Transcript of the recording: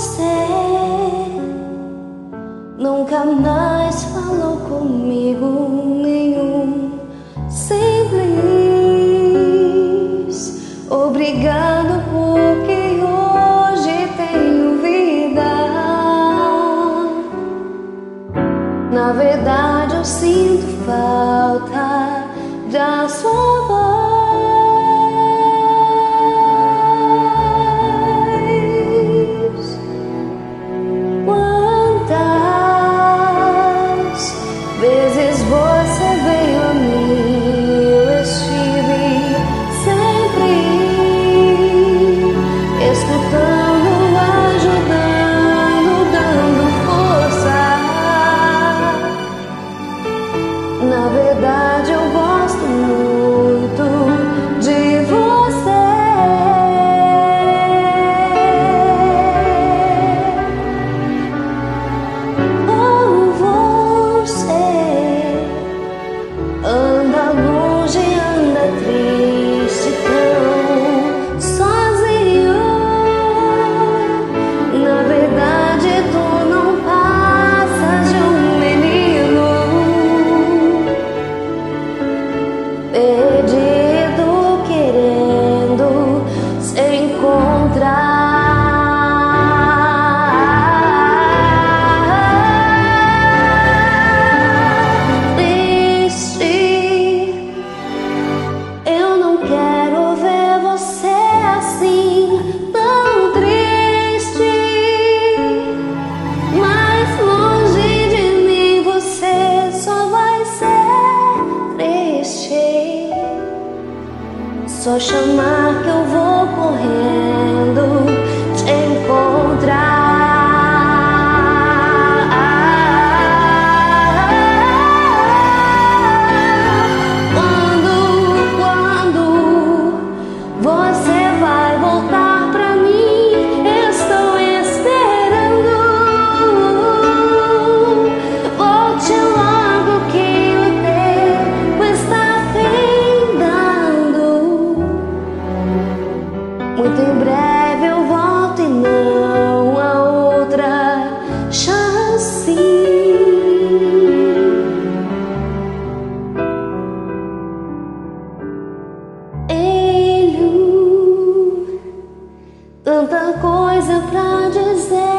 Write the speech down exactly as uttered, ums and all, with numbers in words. você nunca mais falou comigo, nenhum simples obrigado, porque hoje tenho vida. Na verdade eu sinto falta da sua voz. Só chamar que eu vou correndo te encontrar. Muito em breve eu volto e não há outra chance. Ei, Lu, tanta coisa pra dizer.